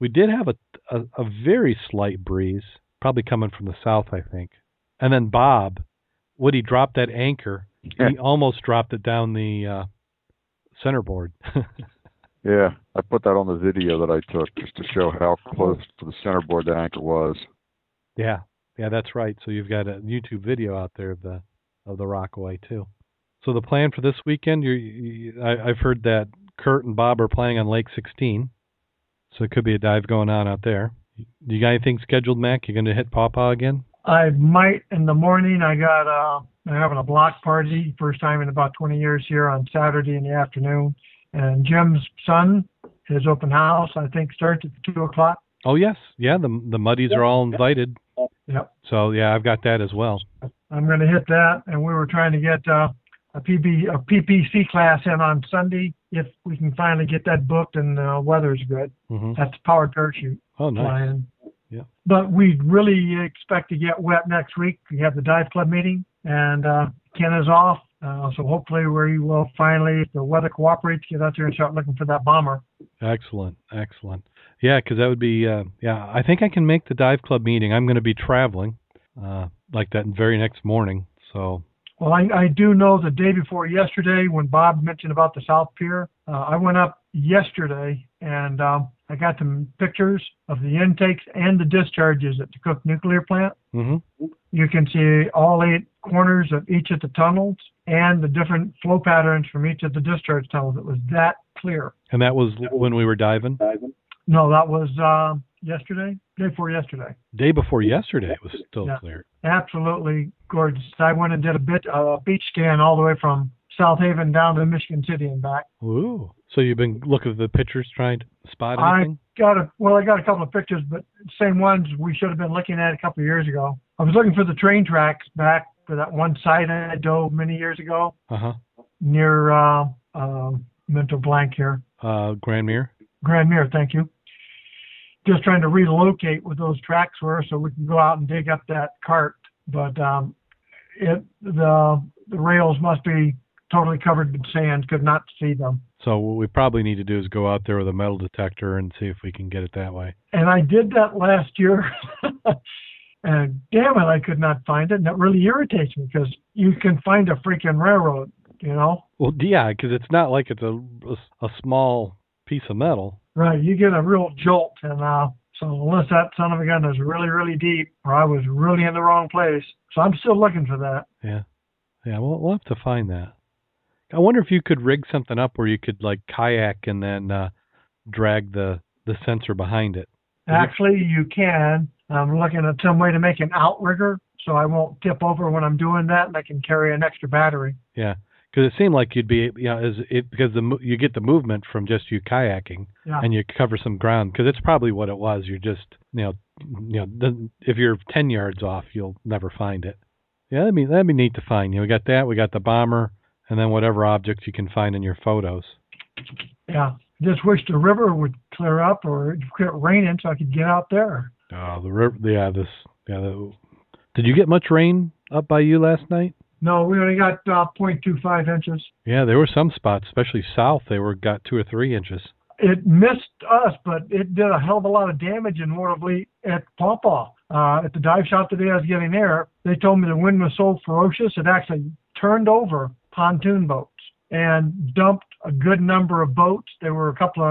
We did have a very slight breeze, probably coming from the south, I think. And then Bob. Woody dropped that anchor. Yeah. He almost dropped it down the centerboard. Yeah, I put that on the video that I took just to show how close to the centerboard that anchor was. Yeah, that's right. So you've got a YouTube video out there of the rockaway too. So the plan for this weekend, I've heard that Kurt and Bob are playing on Lake 16, so it could be a dive going on out there. You got anything scheduled, Mac? You going to hit Pawpaw again? I might in the morning. I'm having a block party, first time in about 20 years here on Saturday in the afternoon. And Jim's son, his open house, I think starts at 2:00. Oh yes, yeah. The muddies are all invited. Yep. So yeah, I've got that as well. I'm going to hit that, and we were trying to get a PPC class in on Sunday if we can finally get that booked and the weather's good. Mm-hmm. That's powered parachute. Oh nice. Flying. Yeah. But we really expect to get wet next week. We have the dive club meeting, and Ken is off. So hopefully we will finally, if the weather cooperates, get out there and start looking for that bomber. Excellent. Yeah, because that would be, I think I can make the dive club meeting. I'm going to be traveling like that very next morning. So. Well, I do know the day before yesterday when Bob mentioned about the South Pier, I went up yesterday and I got some pictures of the intakes and the discharges at the Cook Nuclear Plant. Mm-hmm. You can see all 8 corners of each of the tunnels and the different flow patterns from each of the discharge tunnels. It was that clear. And that was when we were diving? No, that was yesterday, day before yesterday. Day before yesterday it was still clear. Absolutely gorgeous. I went and did a beach scan all the way from South Haven down to Michigan City and back. Ooh. So you've been looking at the pictures, trying to spot anything? I got a couple of pictures, but same ones we should have been looking at a couple of years ago. I was looking for the train tracks back for that one site I dove many years ago. Uh-huh. Near, mental blank here. Grandmere, thank you. Just trying to relocate what those tracks were so we can go out and dig up that cart. But the rails must be totally covered in sand, could not see them. So what we probably need to do is go out there with a metal detector and see if we can get it that way. And I did that last year. And damn it, I could not find it. And that really irritates me because you can find a freaking railroad, you know? Well, yeah, because it's not like it's a small piece of metal. Right, you get a real jolt. And so unless that son of a gun is really, really deep, or I was really in the wrong place. So I'm still looking for that. Yeah. Yeah, we'll have to find that. I wonder if you could rig something up where you could, like, kayak and then drag the sensor behind it. Actually, you can. I'm looking at some way to make an outrigger so I won't tip over when I'm doing that, and I can carry an extra battery. Yeah, because it seemed like you'd be, you know, you get the movement from just you kayaking, and you cover some ground, because it's probably what it was. You're just, if you're 10 yards off, you'll never find it. Yeah, that'd be neat to find. You know, we got the bomber, and then whatever objects you can find in your photos. Yeah, just wish the river would clear up or quit raining so I could get out there. Oh, the river! Yeah, did you get much rain up by you last night? No, we only got 0.25 inches. Yeah, there were some spots, especially south. They got 2 or 3 inches. It missed us, but it did a hell of a lot of damage in Watervliet at Pawpaw. At the dive shop today I was getting air, they told me the wind was so ferocious it actually turned over pontoon boats and dumped a good number of boats. There were a couple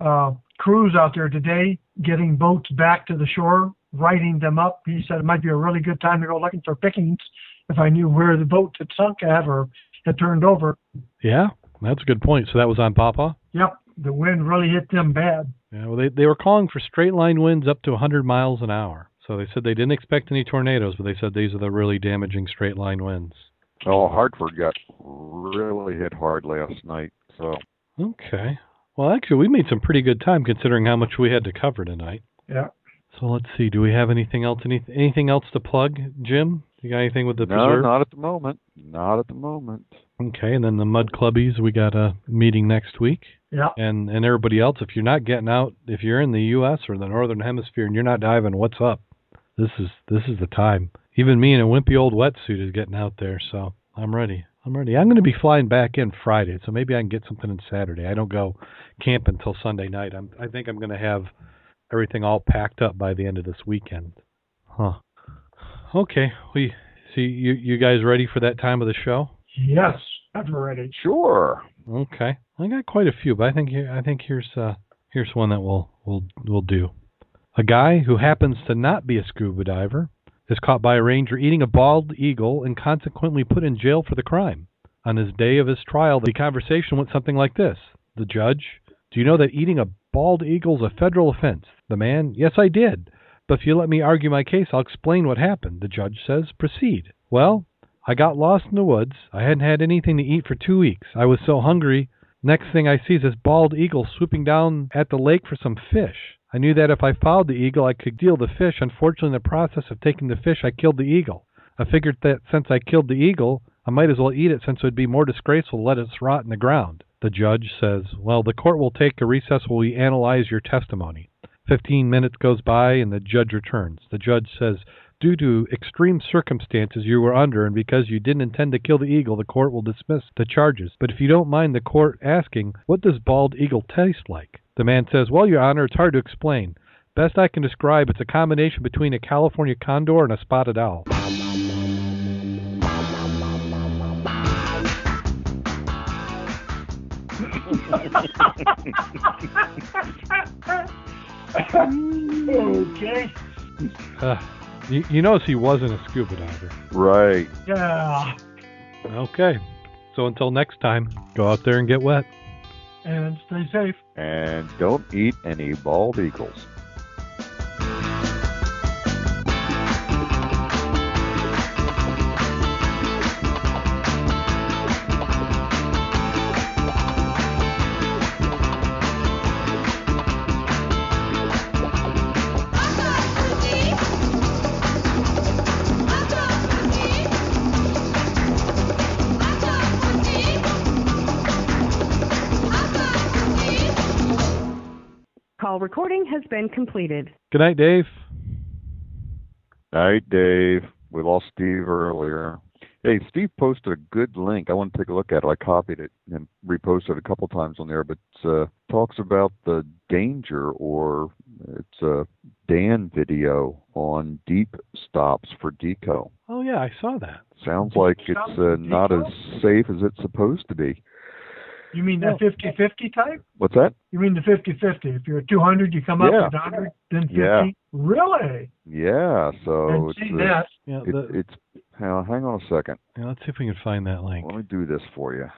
of crews out there today getting boats back to the shore, writing them up. He said it might be a really good time to go looking for pickings if I knew where the boats had sunk at or had turned over. Yeah, that's a good point. So that was on Pawpaw? Yep. The wind really hit them bad. Yeah, well, they were calling for straight line winds up to 100 miles an hour. So they said they didn't expect any tornadoes, but they said these are the really damaging straight line winds. Oh, Hartford got really hit hard last night. So okay. Well, actually, we made some pretty good time considering how much we had to cover tonight. Yeah. So let's see. Do we have anything else? Anything else to plug, Jim? You got anything with the preserve? No, not at the moment. Not at the moment. Okay, and then the Mud Clubbies, we got a meeting next week. Yeah. And everybody else, if you're not getting out, if you're in the U.S. or the Northern Hemisphere and you're not diving, what's up? This is the time. Even me in a wimpy old wetsuit is getting out there, so I'm ready. I'm going to be flying back in Friday, so maybe I can get something on Saturday. I don't go camp until Sunday night. I think I'm going to have everything all packed up by the end of this weekend. Huh. Okay. We see you guys ready for that time of the show? Yes, I'm ready. Sure. Okay. I got quite a few, but I think here's one that we'll do. A guy who happens to not be a scuba diver is caught by a ranger eating a bald eagle and consequently put in jail for the crime. On his day of his trial, the conversation went something like this. The judge: do you know that eating a bald eagle is a federal offense? The man: yes, I did. But if you let me argue my case, I'll explain what happened. The judge says, proceed. Well, I got lost in the woods. I hadn't had anything to eat for 2 weeks. I was so hungry. Next thing I see is this bald eagle swooping down at the lake for some fish. I knew that if I followed the eagle, I could kill the fish. Unfortunately, in the process of taking the fish, I killed the eagle. I figured that since I killed the eagle, I might as well eat it since it would be more disgraceful to let it rot in the ground. The judge says, well, the court will take a recess while we analyze your testimony. 15 minutes goes by and the judge returns. The judge says, due to extreme circumstances you were under and because you didn't intend to kill the eagle, the court will dismiss the charges. But if you don't mind the court asking, what does bald eagle taste like? The man says, well, Your Honor, it's hard to explain. Best I can describe, it's a combination between a California condor and a spotted owl. Okay. You notice he wasn't a scuba diver. Right. Yeah. Okay. So until next time, go out there and get wet. And stay safe. And don't eat any bald eagles. Call recording has been completed. Good night, Dave. Night, Dave. We lost Steve earlier. Hey, Steve posted a good link. I want to take a look at it. I copied it and reposted it a couple times on there, but it talks about the danger, or it's a Dan video on deep stops for deco. Oh, yeah, I saw that. Sounds like it's not as safe as it's supposed to be. You mean that 50-50 type? What's that? You mean the 50-50. If you're at 200, you come up to 100, then 50? Yeah. Really? Yeah, so it's, that. Yeah, it's hang on a second. Yeah, let's see if we can find that link. Let me do this for you.